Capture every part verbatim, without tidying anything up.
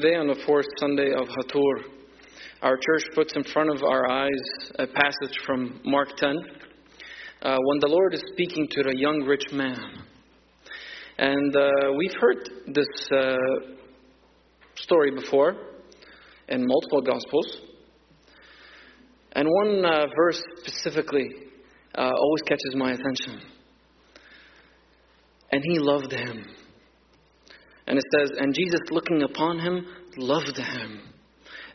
Today, on the fourth Sunday of Hatur, our church puts in front of our eyes a passage from Mark ten, uh, when the Lord is speaking to the young rich man. And uh, we've heard this uh, story before in multiple Gospels. And one uh, verse specifically uh, always catches my attention. And he loved him. And it says, and Jesus, looking upon him, loved him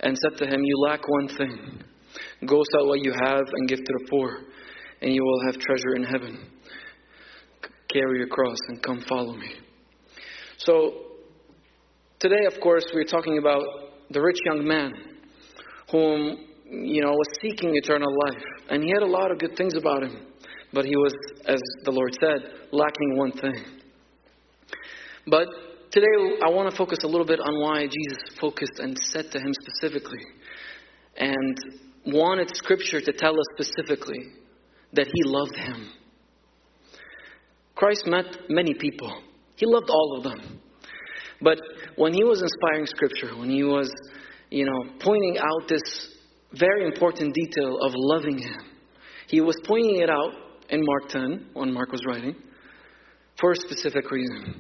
and said to him, you lack one thing. Go sell what you have and give to the poor, and you will have treasure in heaven. Carry your cross and come follow me. So today, of course, we're talking about the rich young man whom, you know, was seeking eternal life. And he had a lot of good things about him. But he was, as the Lord said, lacking one thing. But today, I want to focus a little bit on why Jesus focused and said to him specifically, and wanted Scripture to tell us specifically that he loved him. Christ met many people. He loved all of them. But when he was inspiring Scripture, when he was, you know, pointing out this very important detail of loving him, he was pointing it out in Mark ten, when Mark was writing, for a specific reason.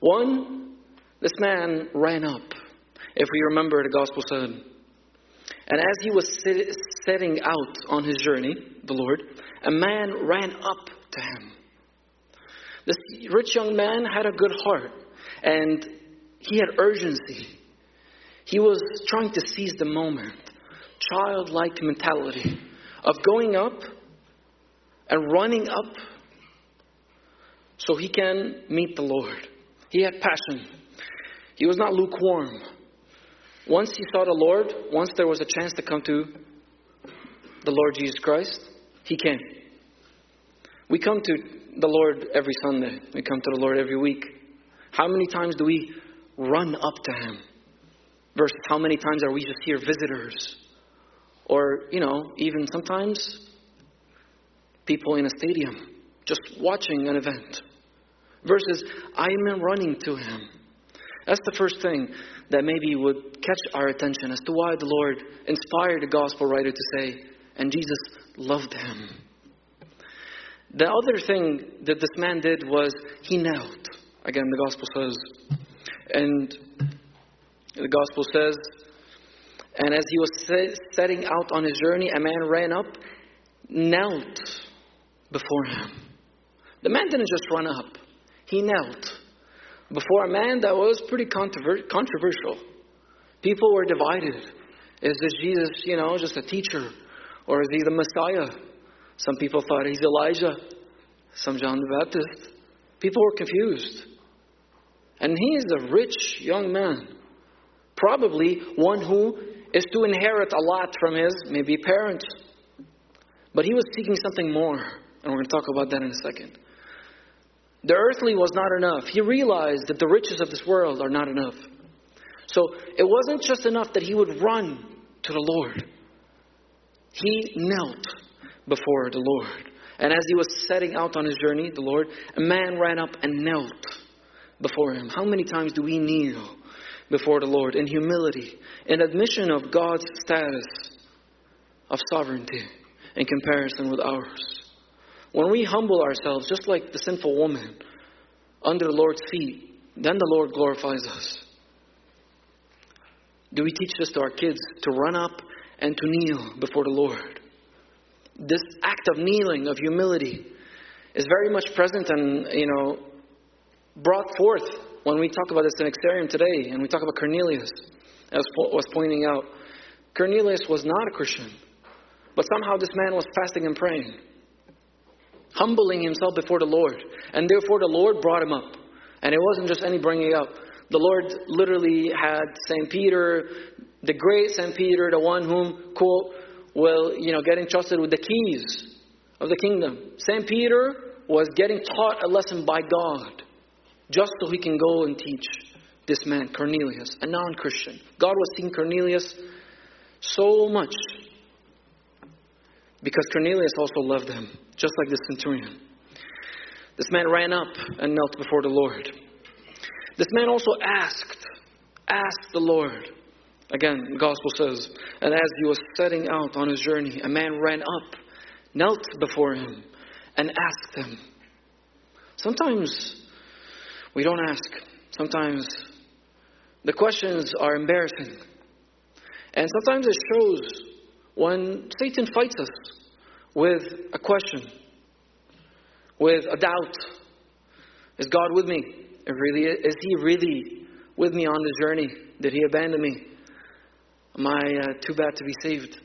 One, this man ran up. If we remember, the Gospel said, and as he was sit- setting out on his journey, the Lord, a man ran up to him. This rich young man had a good heart, and he had urgency. He was trying to seize the moment, childlike mentality of going up and running up so he can meet the Lord. He had passion. He was not lukewarm. Once he saw the Lord, once there was a chance to come to the Lord Jesus Christ, he came. We come to the Lord every Sunday. We come to the Lord every week. How many times do we run up to him? Versus how many times are we just here visitors? Or, you know, even sometimes people in a stadium just watching an event. Versus, I am running to him. That's the first thing that maybe would catch our attention as to why the Lord inspired the gospel writer to say, and Jesus loved him. The other thing that this man did was he knelt. Again, the gospel says, and the gospel says, and as he was setting out on his journey, a man ran up, knelt before him. The man didn't just run up. He knelt before a man that was pretty controversial. People were divided. Is this Jesus, you know, just a teacher? Or is he the Messiah? Some people thought he's Elijah. Some John the Baptist. People were confused. And he is a rich young man. Probably one who is to inherit a lot from his, maybe parents. But he was seeking something more. And we're going to talk about that in a second. The earthly was not enough. He realized that the riches of this world are not enough. So it wasn't just enough that he would run to the Lord. He knelt before the Lord. And as he was setting out on his journey, the Lord, a man ran up and knelt before him. How many times do we kneel before the Lord in humility, in admission of God's status of sovereignty in comparison with ours? When we humble ourselves, just like the sinful woman, under the Lord's feet, then the Lord glorifies us. Do we teach this to our kids, to run up and to kneel before the Lord? This act of kneeling, of humility, is very much present and, you know, brought forth when we talk about the Synexarium today, and we talk about Cornelius, as Paul was pointing out. Cornelius was not a Christian, but somehow this man was fasting and praying, humbling himself before the Lord. And therefore the Lord brought him up. And it wasn't just any bringing up. The Lord literally had Saint Peter, the great Saint Peter, the one whom, quote, will, you know, get entrusted with the keys of the kingdom. Saint Peter was getting taught a lesson by God, just so he can go and teach this man, Cornelius, a non-Christian. God was seeing Cornelius so much, because Cornelius also loved him, just like the centurion. This man ran up and knelt before the Lord. This man also asked asked the Lord. Again, the Gospel says, and as he was setting out on his journey, a man ran up, knelt before him, and asked him. Sometimes we don't ask. Sometimes the questions are embarrassing. And sometimes it shows when Satan fights us with a question, with a doubt. Is God with me? It really is. Is He really with me on this journey? Did He abandon me? Am I uh, too bad to be saved?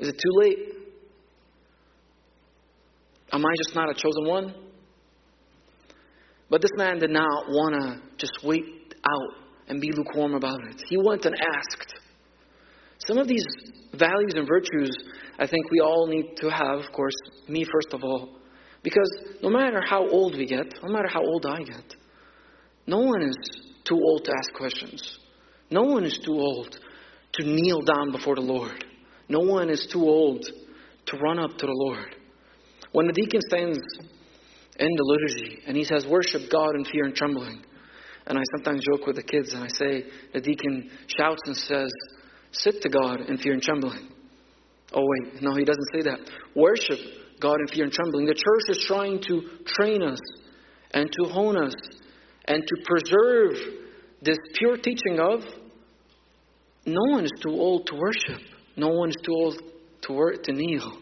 Is it too late? Am I just not a chosen one? But this man did not want to just wait out and be lukewarm about it. He went and asked. Some of these values and virtues, I think we all need to have, of course, me first of all. Because no matter how old we get, no matter how old I get, no one is too old to ask questions. No one is too old to kneel down before the Lord. No one is too old to run up to the Lord. When the deacon stands in the liturgy and he says, worship God in fear and trembling. And I sometimes joke with the kids and I say, the deacon shouts and says, sit to God in fear and trembling. Oh wait, no, he doesn't say that. Worship God in fear and trembling. The church is trying to train us and to hone us and to preserve this pure teaching of no one is too old to worship. No one is too old to wor- to kneel.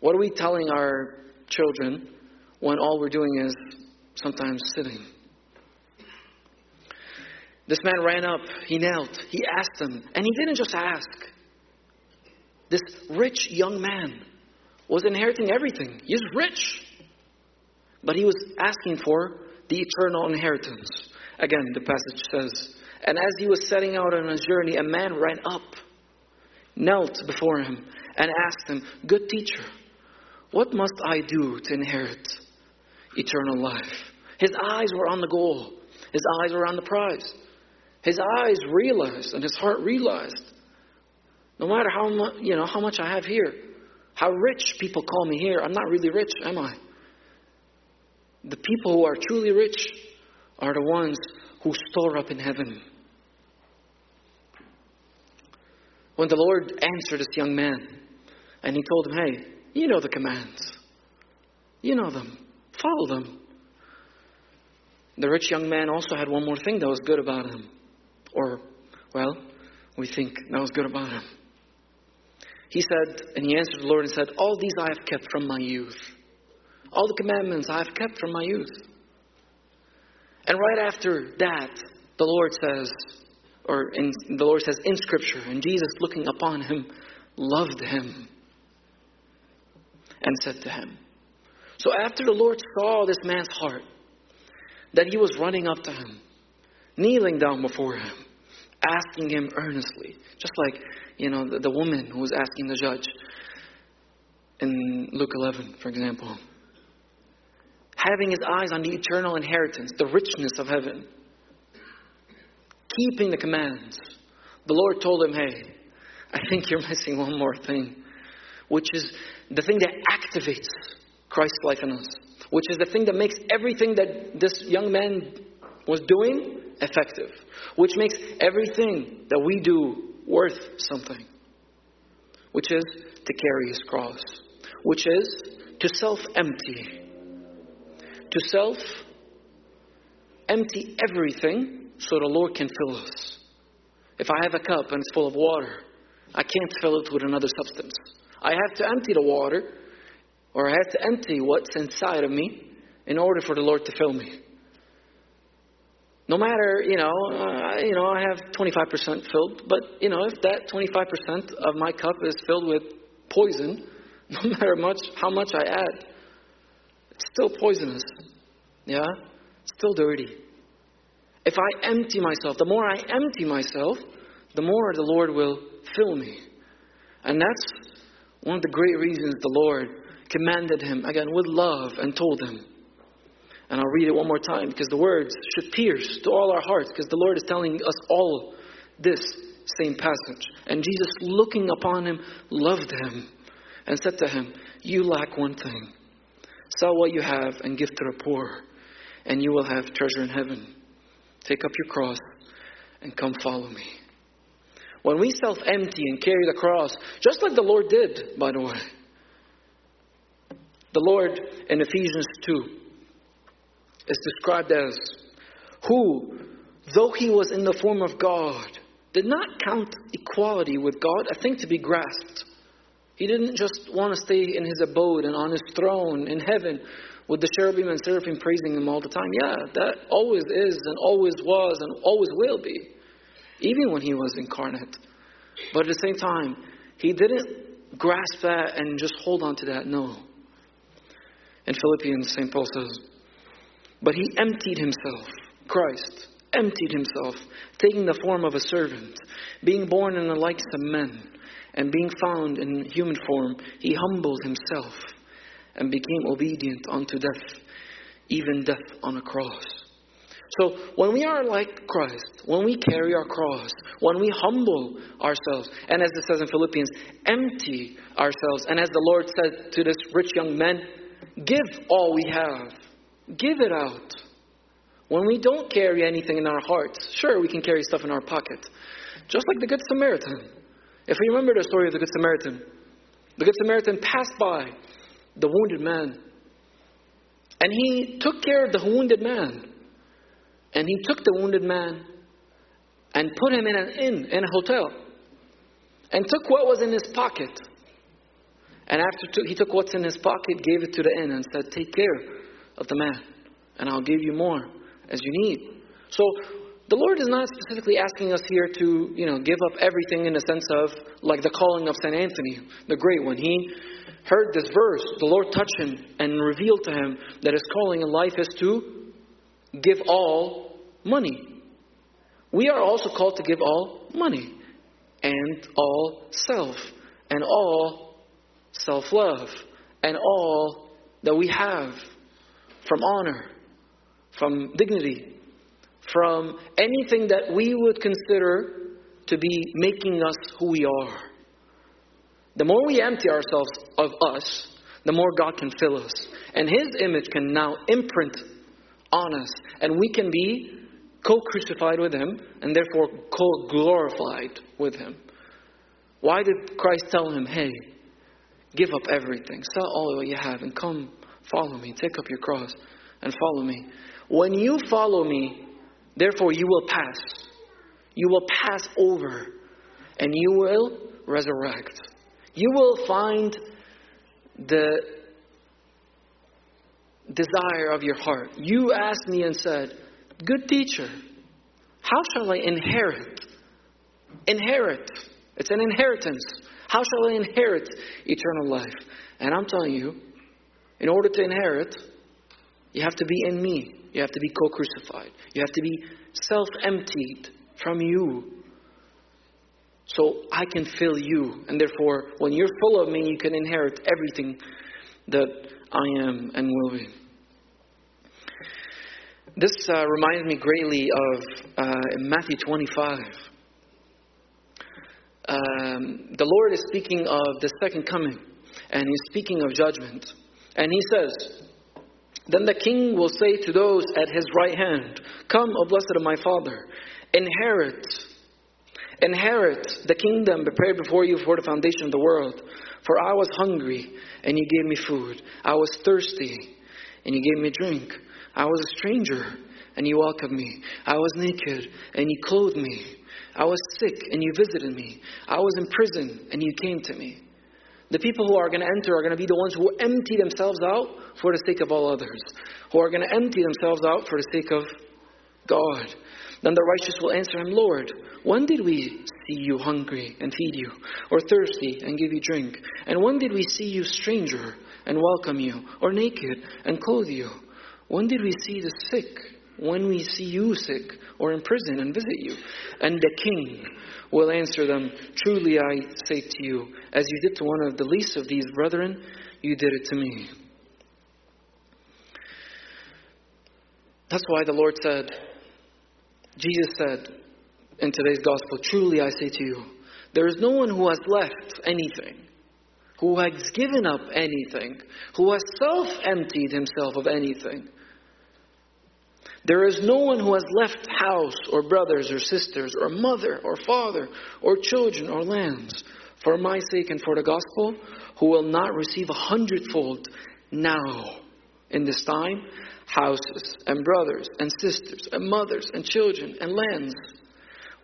What are we telling our children when all we're doing is sometimes sitting? This man ran up, he knelt, he asked him, and he didn't just ask. This rich young man was inheriting everything. He was rich. But he was asking for the eternal inheritance. Again, the passage says, and as he was setting out on his journey, a man ran up, knelt before him, and asked him, good teacher, what must I do to inherit eternal life? His eyes were on the goal. His eyes were on the prize. His eyes realized and his heart realized, no matter how much, you know, how much I have here, how rich people call me here, I'm not really rich, am I? The people who are truly rich are the ones who store up in heaven. When the Lord answered this young man and he told him, hey, you know the commands. You know them. Follow them. The rich young man also had one more thing that was good about him. Or, well, we think that was good about him. He said, and he answered the Lord and said, all these I have kept from my youth. All the commandments I have kept from my youth. And right after that, the Lord says, or in, the Lord says in Scripture, and Jesus looking upon him, loved him and said to him. So after the Lord saw this man's heart, that he was running up to him, kneeling down before him, asking him earnestly. Just like, you know, the, the woman who was asking the judge in Luke eleven, for example. Having his eyes on the eternal inheritance, the richness of heaven. Keeping the commands. The Lord told him, hey, I think you're missing one more thing, which is the thing that activates Christ's life in us. Which is the thing that makes everything that this young man was doing effective. Which makes everything that we do worth something. Which is to carry his cross. Which is to self-empty. To self-empty everything so the Lord can fill us. If I have a cup and it's full of water, I can't fill it with another substance. I have to empty the water. Or I have to empty what's inside of me in order for the Lord to fill me. No matter, you know, uh, you know, I have twenty-five percent filled. But, you know, if that twenty-five percent of my cup is filled with poison, no matter much how much I add, it's still poisonous. Yeah? It's still dirty. If I empty myself, the more I empty myself, the more the Lord will fill me. And that's one of the great reasons the Lord commanded him, again, with love and told him. And I'll read it one more time because the words should pierce to all our hearts because the Lord is telling us all this same passage. And Jesus, looking upon him, loved him and said to him, you lack one thing. Sell what you have and give to the poor, and you will have treasure in heaven. Take up your cross and come follow me. When we self-empty and carry the cross, just like the Lord did, by the way. The Lord in Ephesians two is described as who, though he was in the form of God, did not count equality with God a thing to be grasped. He didn't just want to stay in his abode and on his throne in heaven with the cherubim and seraphim praising him all the time. Yeah, that always is and always was and always will be. Even when he was incarnate. But at the same time, he didn't grasp that and just hold on to that. No. In Philippians, Saint Paul says, but he emptied himself. Christ emptied himself, taking the form of a servant, being born in the likeness of men, and being found in human form, he humbled himself and became obedient unto death, even death on a cross. So when we are like Christ, when we carry our cross, when we humble ourselves, and as it says in Philippians, empty ourselves. And as the Lord said to this rich young man, give all we have. Give it out. When we don't carry anything in our hearts, sure, we can carry stuff in our pocket. Just like the Good Samaritan. If we remember the story of the Good Samaritan, the Good Samaritan passed by the wounded man. And he took care of the wounded man. And he took the wounded man and put him in an inn, in a hotel. And took what was in his pocket. And after he took what's in his pocket, gave it to the inn and said, take care of the man. And I'll give you more as you need. So the Lord is not specifically asking us here to, you know, give up everything in the sense of like the calling of Saint Anthony, the great one. He heard this verse, the Lord touched him and revealed to him that his calling in life is to give all money. We are also called to give all money and all self and all self-love and all that we have from honor, from dignity, from anything that we would consider to be making us who we are. The more we empty ourselves of us, the more God can fill us. And His image can now imprint on us. And we can be co-crucified with Him and therefore co-glorified with Him. Why did Christ tell him, hey, give up everything, sell all that you have and come follow me, take up your cross and follow me. When you follow me, therefore you will pass. You will pass over and you will resurrect. You will find the desire of your heart. You asked me and said, good teacher, how shall I inherit? Inherit. It's an inheritance. How shall I inherit eternal life? And I'm telling you, in order to inherit, you have to be in me. You have to be co-crucified. You have to be self-emptied from you. So I can fill you. And therefore, when you're full of me, you can inherit everything that I am and will be. This uh, reminds me greatly of uh, Matthew twenty-five. Um, the Lord is speaking of the second coming. And He's speaking of judgment. And He says, then the king will say to those at his right hand, come, O blessed of my Father, inherit, inherit the kingdom prepared before you for the foundation of the world. For I was hungry, and you gave me food. I was thirsty, and you gave me drink. I was a stranger, and you welcomed me. I was naked, and you clothed me. I was sick, and you visited me. I was in prison, and you came to me. The people who are going to enter are going to be the ones who empty themselves out for the sake of all others. Who are going to empty themselves out for the sake of God. Then the righteous will answer him, Lord, when did we see you hungry and feed you? Or thirsty and give you drink? And when did we see you stranger and welcome you? Or naked and clothe you? When did we see the sick? When we see you sick or in prison and visit you? And the king will answer them, truly I say to you, as you did to one of the least of these brethren, you did it to me. That's why the Lord said, Jesus said in today's gospel, truly I say to you, there is no one who has left anything, who has given up anything, who has self-emptied himself of anything, There is no one who has left house or brothers or sisters or mother or father or children or lands for my sake and for the gospel, who will not receive a hundredfold now in this time, houses and brothers and sisters and mothers and children and lands,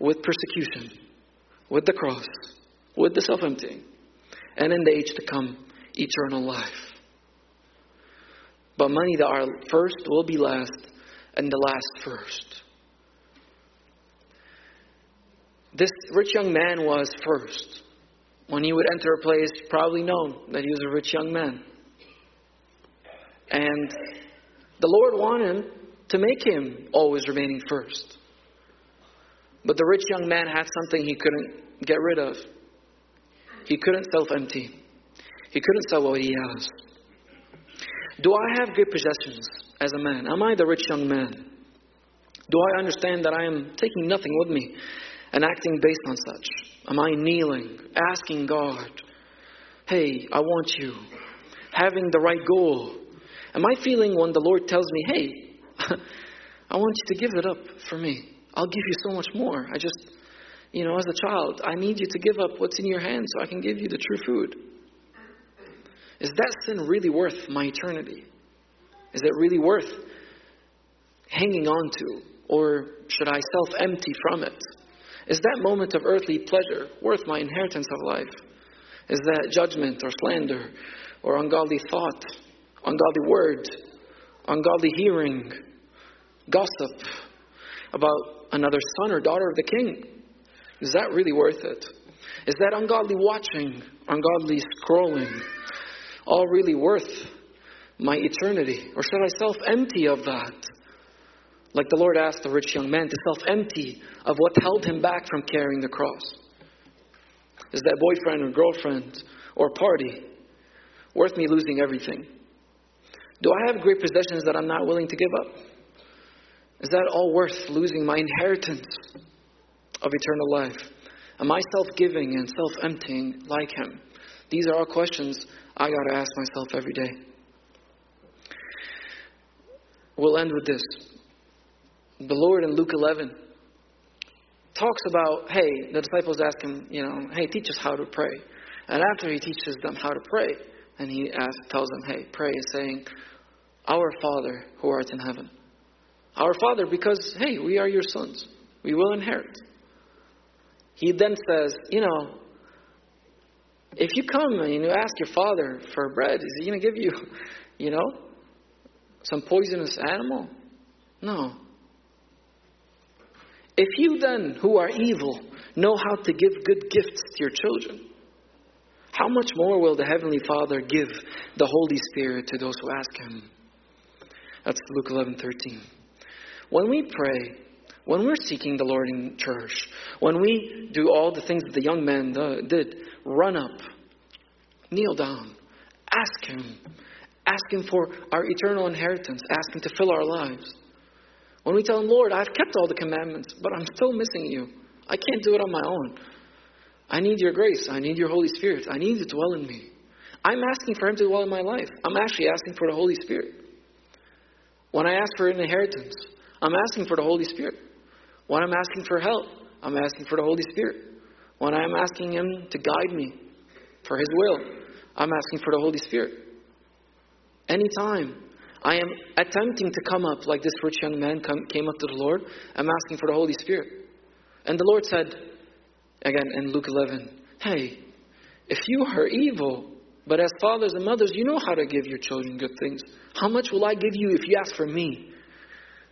with persecution, with the cross, with the self-emptying, and in the age to come, eternal life. But many that are first will be last, and the last first. This rich young man was first. When he would enter a place, probably known that he was a rich young man. And the Lord wanted him to make him always remaining first. But the rich young man had something he couldn't get rid of. He couldn't self-empty. He couldn't sell what he has. Do I have good possessions as a man? Am I the rich young man? Do I understand that I am taking nothing with me and acting based on such? Am I kneeling, asking God, hey, I want you, having the right goal? Am I feeling when the Lord tells me, hey, I want you to give it up for me. I'll give you so much more. I just, you know, as a child, I need you to give up what's in your hand so I can give you the true food. Is that sin really worth my eternity? Is it really worth hanging on to? Or should I self-empty from it? Is that moment of earthly pleasure worth my inheritance of life? Is that judgment or slander or ungodly thought, ungodly word, ungodly hearing, gossip about another son or daughter of the king? Is that really worth it? Is that ungodly watching, ungodly scrolling, all really worth my eternity? Or should I self-empty of that? Like the Lord asked the rich young man to self-empty of what held him back from carrying the cross. Is that boyfriend or girlfriend or party worth me losing everything? Do I have great possessions that I'm not willing to give up? Is that all worth losing my inheritance of eternal life? Am I self-giving and self-emptying like him? These are all questions I got to ask myself every day. We'll end with this. The Lord in Luke eleven talks about, hey, the disciples ask him, you know, hey, teach us how to pray. And after he teaches them how to pray, and he asks, tells them, hey, pray is saying, our Father who art in heaven. Our Father, because, hey, we are your sons. We will inherit. He then says, you know, if you come and you ask your father for bread, is he going to give you, you know, some poisonous animal? No. If you then, who are evil, know how to give good gifts to your children, how much more will the Heavenly Father give the Holy Spirit to those who ask him? That's Luke eleven thirteen. When we pray, when we're seeking the Lord in church, when we do all the things that the young man did, run up, kneel down, ask him, ask him for our eternal inheritance, ask him to fill our lives. When we tell him, Lord, I've kept all the commandments, but I'm still missing you. I can't do it on my own. I need your grace. I need your Holy Spirit. I need you to dwell in me. I'm asking for him to dwell in my life. I'm actually asking for the Holy Spirit. When I ask for an inheritance, I'm asking for the Holy Spirit. When I'm asking for help, I'm asking for the Holy Spirit. When I'm asking him to guide me for his will, I'm asking for the Holy Spirit. Anytime I am attempting to come up like this rich young man come, came up to the Lord, I'm asking for the Holy Spirit. And the Lord said, again in Luke eleven, hey, if you are evil, but as fathers and mothers, you know how to give your children good things. How much will I give you if you ask for me?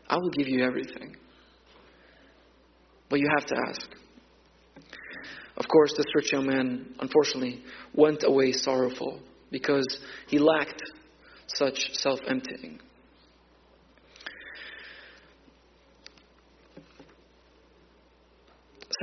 I will give you everything. But you have to ask. Of course, this rich young man, unfortunately, went away sorrowful because he lacked such self-emptying.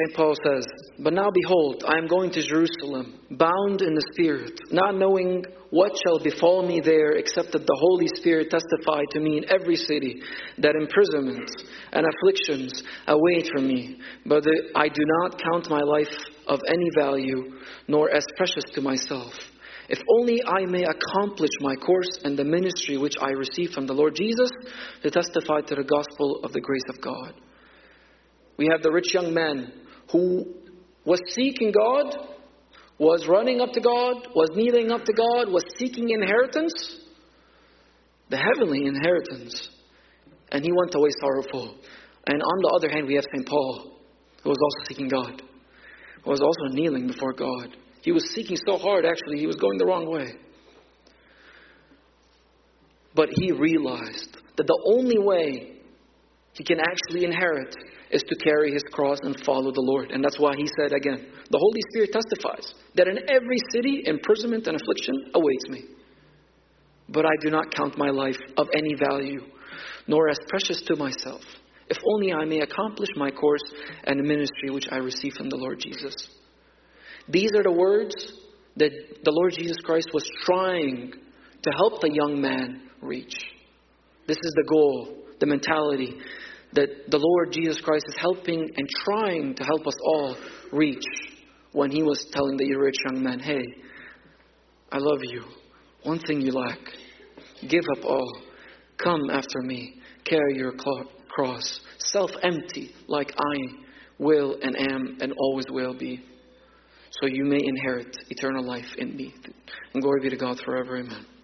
Saint Paul says, but now behold, I am going to Jerusalem, bound in the Spirit, not knowing what shall befall me there, except that the Holy Spirit testify to me in every city, that imprisonments and afflictions await for me. But I do not count my life of any value, nor as precious to myself, If only I may accomplish my course and the ministry which I receive from the Lord Jesus to testify to the gospel of the grace of God. We have the rich young man who was seeking God, was running up to God, was kneeling up to God, was seeking inheritance, the heavenly inheritance. And he went away sorrowful. And on the other hand, we have Saint Paul, who was also seeking God, who was also kneeling before God. He was seeking so hard, actually, he was going the wrong way. But he realized that the only way he can actually inherit is to carry his cross and follow the Lord. And that's why he said again, the Holy Spirit testifies that in every city, imprisonment and affliction awaits me. But I do not count my life of any value, nor as precious to myself, if only I may accomplish my course and the ministry which I receive from the Lord Jesus. These are the words that the Lord Jesus Christ was trying to help the young man reach. This is the goal, the mentality that the Lord Jesus Christ is helping and trying to help us all reach when he was telling the rich young man, hey, I love you. One thing you lack. Give up all. Come after me. Carry your cross. Self-empty like I will and am and always will be. So you may inherit eternal life in me. And glory be to God forever. Amen.